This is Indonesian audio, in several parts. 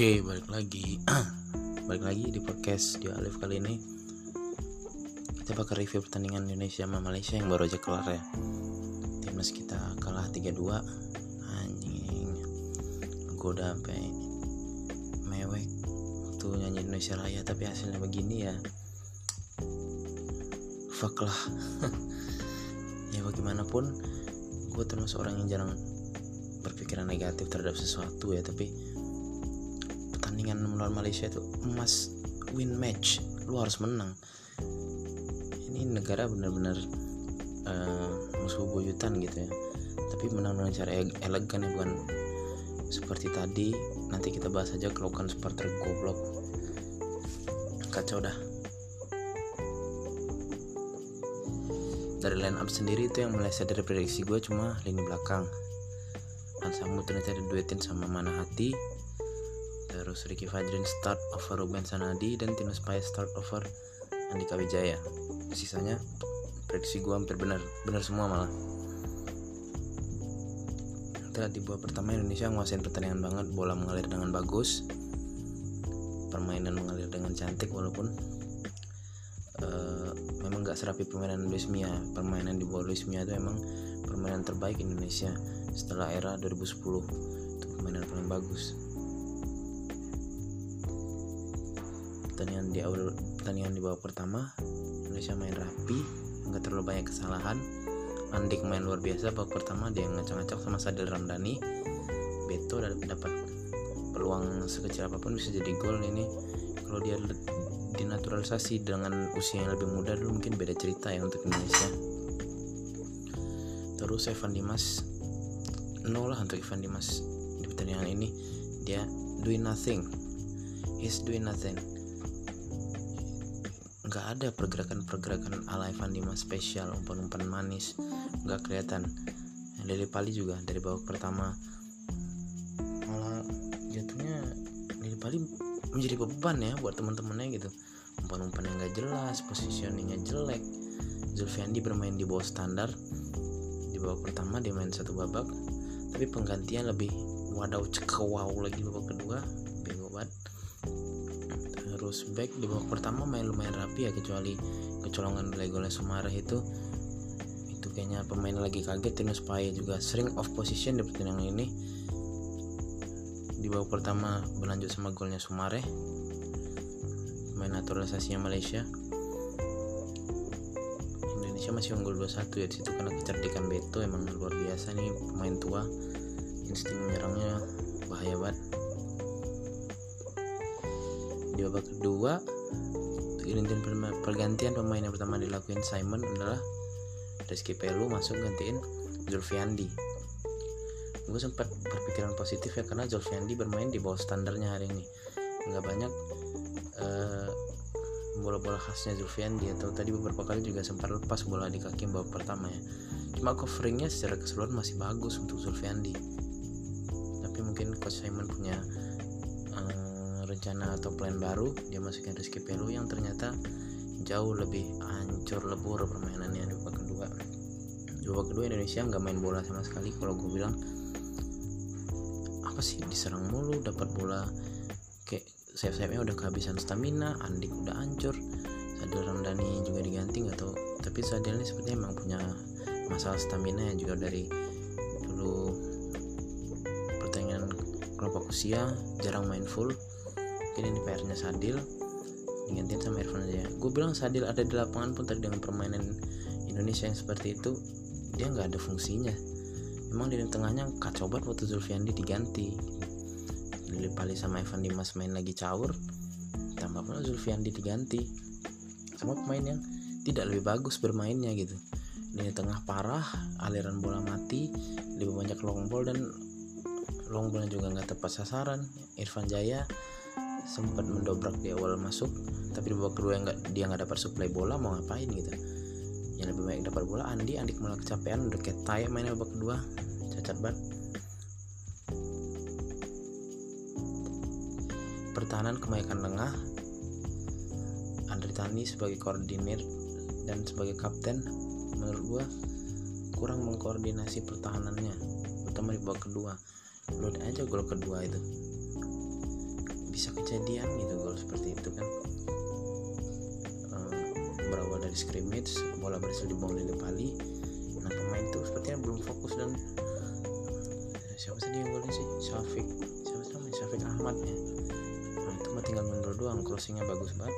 Oke, balik lagi di podcast di Alif. Kali ini kita bakal review pertandingan Indonesia sama Malaysia yang baru aja kelar ya. Timnas kita kalah 3-2. Anjing, gue udah sampai mewek waktu nyanyi Indonesia Raya, tapi hasilnya begini ya. Fuck lah. Ya bagaimanapun, gue termasuk orang yang jarang berpikiran negatif terhadap sesuatu ya, tapi pertandingan melawan Malaysia itu must win match, lu harus menang. Ini negara benar-benar musuh buyutan gitu ya, tapi menang dengan cara elegan ya, bukan seperti tadi. Nanti kita bahas aja kelukan supporter goblok, kacau dah. Dari line up sendiri itu yang meleset dari prediksi gue cuma lini belakang. Hansamu ternyata diduetin sama Manahati, terus Ricky Fajrin start over Ruben Sanadi, dan Tino Spai start over Andika Wijaya. Sisanya prediksi gue hampir benar semua malah. Setelah di babak pertama, Indonesia nguasain pertandingan banget, bola mengalir dengan bagus, permainan mengalir dengan cantik, walaupun memang gak serapi permainan Luis Milla. Permainan di bawah Luis Milla itu emang permainan terbaik Indonesia setelah era 2010. Itu permainan paling bagus. Pertandingan di bawah pertama, Indonesia main rapi, gak terlalu banyak kesalahan. Andik main luar biasa. Babak pertama dia ngacak-ngacak sama Saddil Ramdani. Beto dapat peluang sekecil apapun bisa jadi gol. Ini kalau dia dinaturalisasi dengan usia yang lebih muda dulu mungkin beda cerita ya untuk Indonesia. Terus Evan Dimas, no lah untuk Evan Dimas di pertandingan ini. Dia doing nothing. Gak ada pergerakan-pergerakan ala Evan Dimas spesial, umpan-umpan manis gak kelihatan. Dili Pali juga dari babak pertama malah jatuhnya Dili Pali menjadi beban ya buat teman-temannya gitu. Umpan-umpan yang gak jelas, positioningnya jelek. Zulfiandi bermain di bawah standar. Di babak pertama dia main satu babak, tapi penggantian lebih wadaw cekawau lagi babak kedua, bego banget. Terus back di babak pertama main lumayan rapi ya, kecuali kecolongan belai golnya Sumareh itu kayaknya pemain lagi kaget. Tino Spai juga sering off position di pertandingan ini. Di babak pertama berlanjut sama golnya Sumareh, main naturalisasinya Malaysia. Indonesia masih unggul 2-1 ya disitu karena kecerdikan Beto emang luar biasa nih, pemain tua, insting menyerangnya bahaya banget. Di babak kedua, giliran pergantian pemain yang pertama dilakuin Simon adalah Rizky Pellu masuk gantiin Zulfiandi. Gue sempat berpikiran positif ya karena Zulfiandi bermain di bawah standarnya hari ini. Nggak banyak bola-bola khasnya Zulfiandi, atau tadi beberapa kali juga sempat lepas bola di kaki babak pertama ya. Cuma coveringnya secara keseluruhan masih bagus untuk Zulfiandi. Tapi mungkin Coach Simon punya rencana atau plan baru. Dia masukin Rizky Pellu yang ternyata jauh lebih hancur lebur permainannya di babak kedua. Di babak kedua Indonesia nggak main bola sama sekali. Kalau gue bilang apa sih, diserang mulu, dapat bola kayak sayap-sayapnya udah kehabisan stamina. Andik udah hancur, Saddil Ramdani juga diganti nggak tau, tapi Saddil ini sepertinya emang punya masalah stamina ya, juga dari dulu pertandingan kelompok usia jarang main full. Mungkin ini PR-nya Saddil, digantiin sama Irfan Jaya. Gue bilang Saddil ada di lapangan pun tadi dengan permainan Indonesia yang seperti itu dia nggak ada fungsinya. Emang di tengahnya kacau banget waktu Zulfiandi diganti. Dili Pali sama Evan Dimas main lagi caur, tambah pula Zulfiandi diganti. Semua pemain yang tidak lebih bagus bermainnya gitu. Di tengah parah, aliran bola mati, lebih banyak long ball, dan long ballnya juga nggak tepat sasaran. Irfan Jaya sempat mendobrak di awal masuk, tapi di babak kedua dia nggak dapat suplai bola, mau ngapain gitu. Yang lebih baik dapat bola Andik malah kecapean, udah kayak tai mainnya babak kedua, cacat banget. Pertahanan kemayakan lengah. Andritany sebagai koordinir dan sebagai kapten menurut gua kurang mengkoordinasi pertahanannya, terutama di babak kedua. Lu aja gol kedua itu. bisa kejadian gitu gol seperti itu kan. Berawal dari scrimmage, bola berhasil dibawa Dili Pali. Nah pemain tuh sepertinya belum fokus dan siapa sih dia golnya sih? Safiq Ahmad ya. Nah itu mah tinggal mundur doang, crossingnya bagus banget.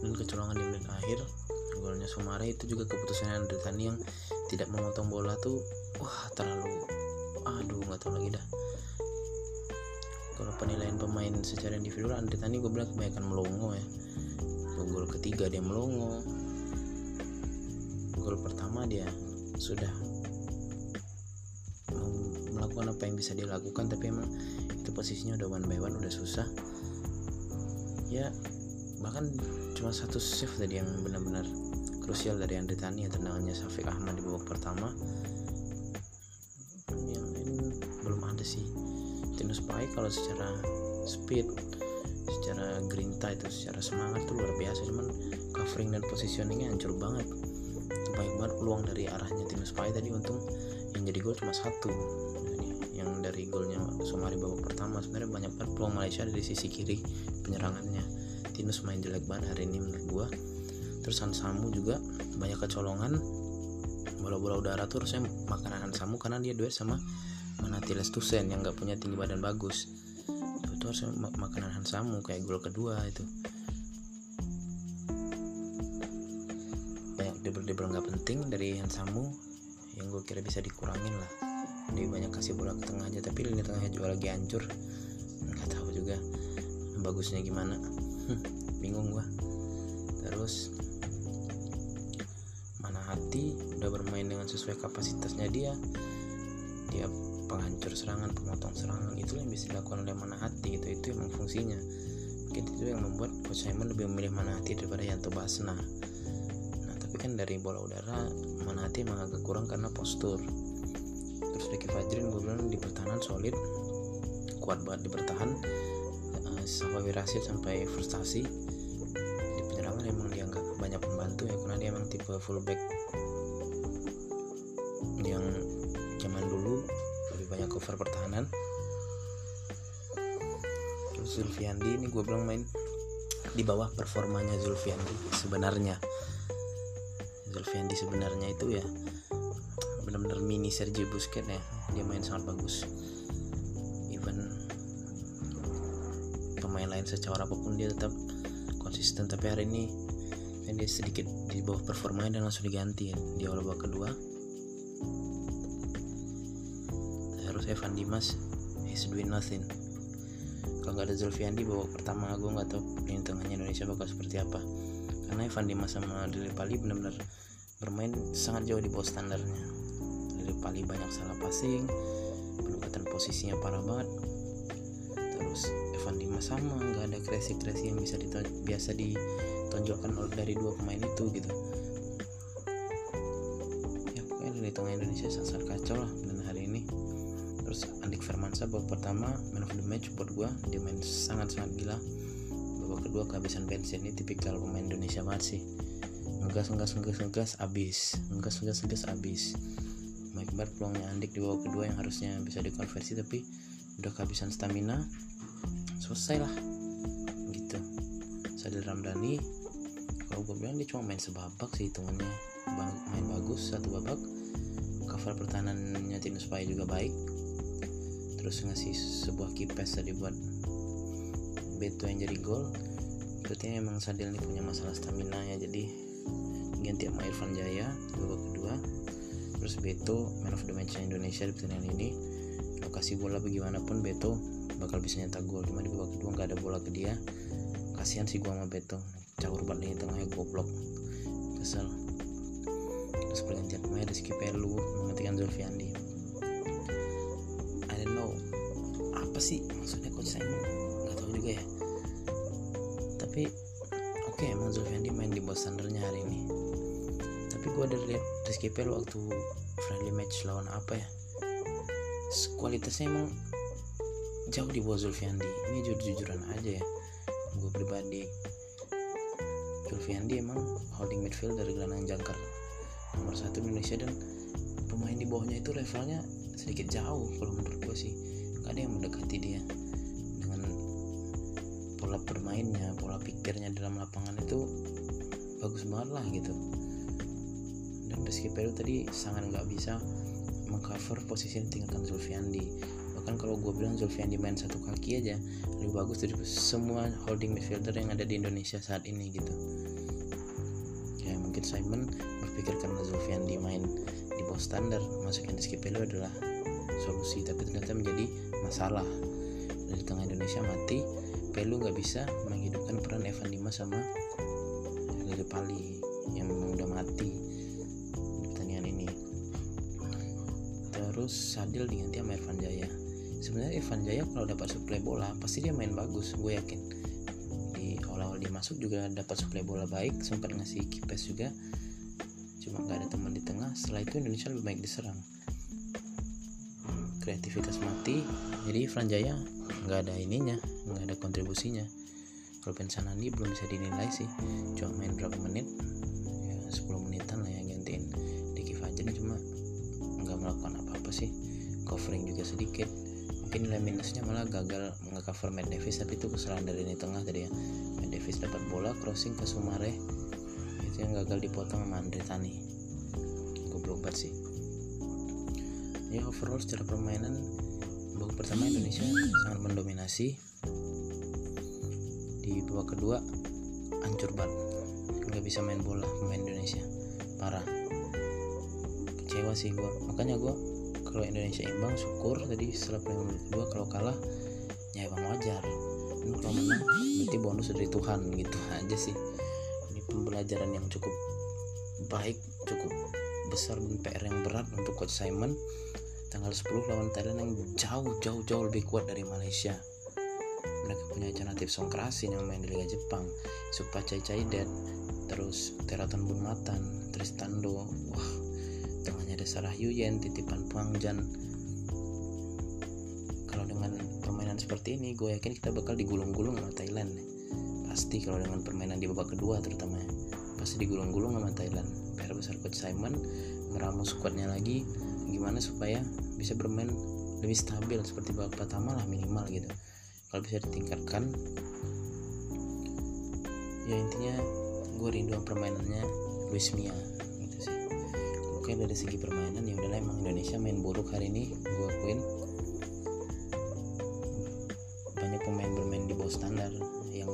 Dan kecolongan di menit akhir, golnya Sumareh itu juga keputusan Andritany yang tidak memotong bola tuh, wah terlalu, aduh nggak tahu lagi dah. Kalau penilaian pemain secara individual, Andritany gue bilang kebanyakan melongo ya. Gol ketiga dia melongo, gol pertama dia sudah melakukan apa yang bisa dia lakukan, tapi emang itu posisinya udah one by one, udah susah ya. Bahkan cuma satu save tadi yang benar-benar krusial dari Andritany, tendangannya Safiq Ahmad di babak pertama. Yang lain belum ada sih. Tino Spai kalau secara speed, secara grinta itu, secara semangat tuh luar biasa, cuman covering dan positioningnya hancur banget. Baik banget peluang dari arahnya Tino Spai tadi, untung yang jadi gol cuma satu. Yang dari golnya Sumareh babak pertama sebenarnya banyak banget peluang Malaysia dari sisi kiri penyerangannya. Tinus main jelek banget hari ini menurut gue. Terus Hansamu juga banyak kecolongan, bola-bola udara tuh harusnya makanan Hansamu karena dia duel sama Manahati Lestusen yang gak punya tinggi badan bagus. Itu harusnya makanan Hansamu kayak gol kedua itu. Banyak dribble-dribble gak penting dari Hansamu yang gue kira bisa dikurangin lah. Dia banyak kasih bola ke tengah aja, tapi lini tengahnya juga lagi hancur. Gak tahu juga bagusnya gimana. Bingung gua. Terus Manahati udah bermain dengan sesuai kapasitasnya dia. Dia penghancur serangan, pemotong serangan, itu yang bisa dilakukan oleh Manahati gitu. Itu emang fungsinya. Mungkin itu yang membuat coach Simon lebih memilih Manahati daripada Yanto Basna. Nah, tapi kan dari bola udara Manahati emang agak kurang karena postur. Terus Ricky Fajrin gue bilang di pertahanan solid, kuat banget di pertahanan. Safawi Rasid sampai frustasi. Di penyerangan emang dia gak banyak membantu ya, karena dia emang tipe fullback yang zaman dulu lebih banyak cover pertahanan. Terus Zulfiandi ini gue bilang main di bawah performanya Zulfiandi sebenarnya. Zulfiandi sebenarnya itu ya benar-benar mini Sergio Busquets ya, dia main sangat bagus. Pemain lain secara apapun dia tetap konsisten, tapi hari ini kan dia sedikit di bawah performanya dan langsung diganti ya, di awal babak kedua. Terus Evan Dimas is doing nothing. Kalau nggak ada Zulfiandi babak pertama, gue nggak tahu lini tengahnya Indonesia bakal seperti apa, karena Evan Dimas sama Dili Pali benar-benar bermain sangat jauh di bawah standarnya. Dili Pali banyak salah passing, penempatan posisinya parah banget. Terus Evan Dimas sama nggak ada kreasi yang bisa biasa ditonjolkan dari dua pemain itu gitu ya. Pokoknya dari tengah Indonesia sangat kacau lah dan hari ini. Terus Andik Firmansyah babak pertama man of the match buat gue, dia main sangat gila. Babak kedua kehabisan bensin, ini tipikal pemain Indonesia banget sih, ngegas abis. Baik banget peluangnya Andik di babak kedua yang harusnya bisa dikonversi, tapi udah kehabisan stamina, selesai lah gitu. Saddil Ramdani kalau gue bilang dia cuma main sebabak sih hitungannya, main bagus satu babak, cover pertahanannya Tino Spai juga baik. Terus ngasih sebuah kipes tadi buat Beto yang jadi gol. Berarti emang Saddil ini punya masalah stamina ya, jadi ganti sama Irfan Jaya babak kedua. Terus Beto man of the match Indonesia di pertandingan ini. Kasih bola bagaimanapun Beto bakal bisa nyetak gol, cuma di babak kedua nggak ada bola ke dia. Kasihan sih gua sama Beto, caur banget lini tengahnya, goblok, kesel. Terus pergantian pemain Rizky Pellu menggantikan Zulfiandi. I don't know apa sih maksudnya coach Simon, nggak tahu juga ya. Tapi oke, emang Zulfiandi main di bawah standarnya hari ini, tapi gua ada lihat Rizky Pellu waktu friendly match lawan apa ya, kualitasnya emang jauh di bawah Zulfiandi. Ini jujur-jujuran aja ya, gue pribadi, Zulfiandi emang holding midfielder dari gelandang jangkar nomor 1 Indonesia, dan pemain di bawahnya itu levelnya sedikit jauh kalau menurut gue sih, gak ada yang mendekati dia. pola bermainnya, pola pikirnya dalam lapangan itu bagus banget lah gitu. Dan Rizky Pellu tadi sangat gak bisa mengcover posisi yang tinggalkan Zulfiandi. Bahkan kalau gue bilang Zulfiandi main satu kaki aja lebih bagus dari semua holding midfielder yang ada di Indonesia saat ini gitu. Ya mungkin Simon berpikir karena Zulfiandi main di bawah standar, masukin Rizky Pellu adalah solusi, tapi ternyata menjadi masalah. Dari tengah Indonesia mati, Pellu nggak bisa menghidupkan peran Evan Dimas sama Dili Pali yang memang udah mati di pertandingan ini. Terus Saddil diganti sama Irfan Jaya. Sebenarnya Irfan Jaya kalau dapat suplai bola pasti dia main bagus, gue yakin. Di awal-awal dia masuk juga dapat suplai bola baik, sempat ngasih kipes juga. Cuma nggak ada teman di tengah. Setelah itu Indonesia lebih baik diserang. Kreativitas mati, jadi Irfan Jaya nggak ada ininya, nggak ada kontribusinya. Ruben Sanadi belum bisa dinilai sih, cuma main berapa menit, ya 10 menitan lah yang gantiin Ricky Fajrin, cuma nggak melakukan apa-apa sih, covering juga sedikit. Mungkin nilai minusnya malah gagal nge-cover Made Devis, tapi itu kesalahan dari lini tengah tadi ya. Made Devis dapat bola crossing ke Sumareh, itu yang gagal dipotong sama Andritany. Goblok banget sih. Ya overall secara permainan babak pertama Indonesia sangat mendominasi. Di babak kedua hancur banget, nggak bisa main bola pemain Indonesia, parah, kecewa sih gue. Makanya gue kalau Indonesia imbang syukur tadi setelah pertandingan kedua, kalau kalah ya emang wajar, dan kalau menang berarti bonus dari Tuhan gitu aja sih. Ini pembelajaran yang cukup baik, cukup besar, dan PR yang berat untuk Coach Simon. Tanggal 10 lawan Thailand yang jauh lebih kuat dari Malaysia. Mereka punya Chanathip Songkrasin yang main di Liga Jepang, Supachai Chaided, terus Teerathon Bunmathan, Tristando, wah, tengahnya ada Sarah Yuyen, titipan Pangjan. Kalau dengan permainan seperti ini, gue yakin kita bakal digulung-gulung sama Thailand. Pasti kalau dengan permainan di babak kedua terutama, pasti digulung-gulung sama Thailand. PR besar Coach Simon meramu skuadnya lagi, gimana supaya bisa bermain lebih stabil seperti babak pertama lah minimal gitu. Kalau bisa ditingkatkan ya, intinya gue rindu permainannya Luis Milla gitu sih. Oke, dari segi permainan ya udahlah, emang Indonesia main buruk hari ini, gue akuin. Banyak pemain bermain di bawah standar, yang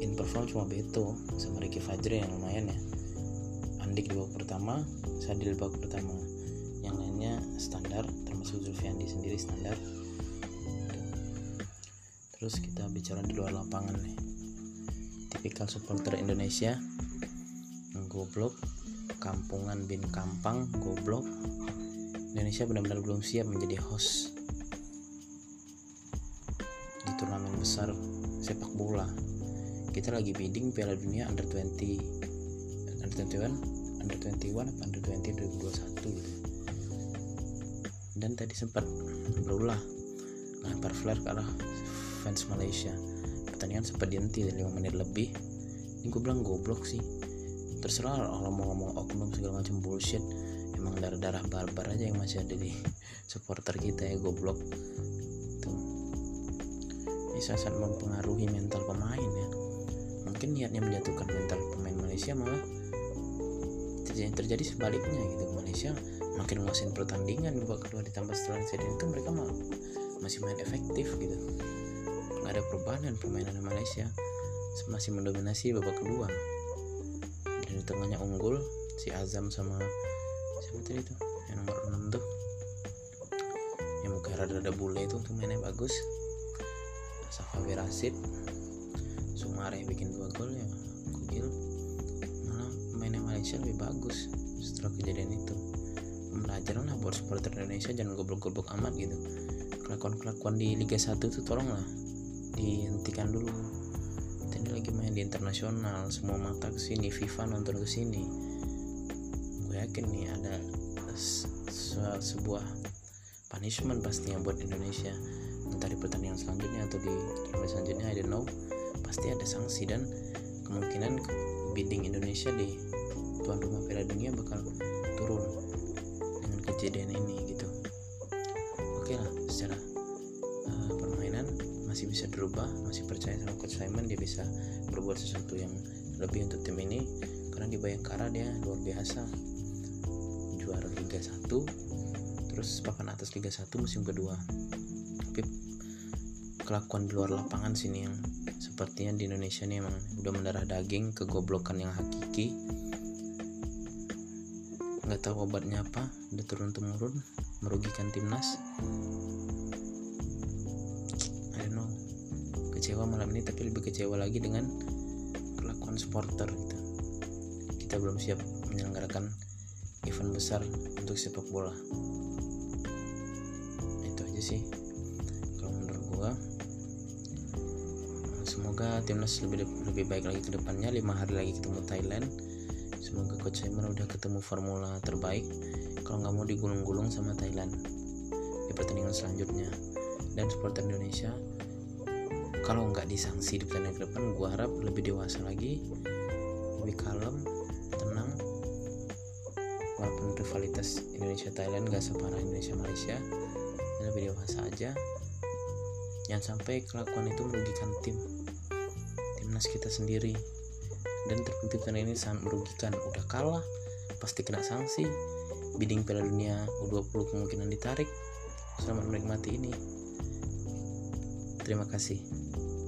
in perform cuma Beto sama Ricky Fajrin yang lumayan ya. Andik di babak pertama, Saddil babak pertama, yang lainnya standar, termasuk Zulfiandi sendiri standar. Terus kita bicara di luar lapangan nih, tipikal supporter Indonesia goblok, kampungan bin kampang goblok. Indonesia benar-benar belum siap menjadi host di turnamen besar sepak bola. Kita lagi bidding Piala Dunia under 21 2021 gitu. Dan tadi sempat berulah lempar flare ke arah fans Malaysia. Pertandingan sempat dihenti 5 menit lebih. Ini gue bilang goblok sih. Terserah kalau mau ngomong oknum segala macam bullshit. Emang darah-darah barbar aja yang masih ada di supporter kita ya, goblok. Tuh. Ini sangat mempengaruhi mental pemain ya. Mungkin niatnya menjatuhkan mental pemain Malaysia, malah terjadi sebaliknya gitu. Malaysia makin nguasain pertandingan babak kedua, ditambah setelah kejadian itu mereka masih main efektif gitu. Nggak ada perubahan, permainan Malaysia masih mendominasi babak kedua. Dan di tengahnya unggul si Azam sama siapa tadi tuh yang nomor 6 tuh, yang muka rada-rada bule itu tuh mainnya bagus. Safawi Rasid, Sumareh bikin 2 gol ya, gokil. Malah mainnya Malaysia lebih bagus setelah kejadian itu. Pembelajaran lah buat supporter Indonesia, jangan goblok-goblok amat gitu. Kelakuan-kelakuan di Liga 1 tuh tolonglah dihentikan dulu. Kita ini lagi main di internasional, semua mata kesini, FIFA nonton kesini. Gue yakin nih ada sebuah punishment pastinya buat Indonesia, entah di pertandingan selanjutnya atau di turnamen selanjutnya, I don't know. Pasti ada sanksi, dan kemungkinan bidding Indonesia di tuan rumah Piala Dunia bakal turun dengan kejadian ini gitu. Oke lah, secara permainan masih bisa dirubah, masih percaya sama Coach Simon, dia bisa berbuat sesuatu yang lebih untuk tim ini. Karena di Bhayangkara dia luar biasa, juara Liga 1 terus papan atas Liga 1 musim kedua. Tapi kelakuan di luar lapangan sini yang sepertinya di Indonesia nih emang udah mendarah daging, kegoblokan yang hakiki, nggak tahu obatnya apa, udah turun temurun, merugikan timnas. I don't know, kecewa malam ini, tapi lebih kecewa lagi dengan kelakuan supporter gitu. Kita belum siap menyelenggarakan event besar untuk sepak bola. Itu aja sih kalau menurut gua. Semoga timnas lebih baik lagi ke depannya. 5 hari lagi ketemu Thailand. Semoga Coach Simon udah ketemu formula terbaik kalau nggak mau digulung-gulung sama Thailand di pertandingan selanjutnya. Dan supporter Indonesia kalau nggak disanksi di pertandingan ke depan, gue harap lebih dewasa lagi, lebih kalem, tenang. Walaupun rivalitas Indonesia-Thailand nggak separah Indonesia-Malaysia, lebih dewasa aja. Jangan sampai kelakuan itu merugikan timnas kita sendiri. Dan terpenting karena ini sangat merugikan. Udah kalah pasti kena sanksi, bidding Piala Dunia U20 kemungkinan ditarik. Selamat menikmati ini. Terima kasih.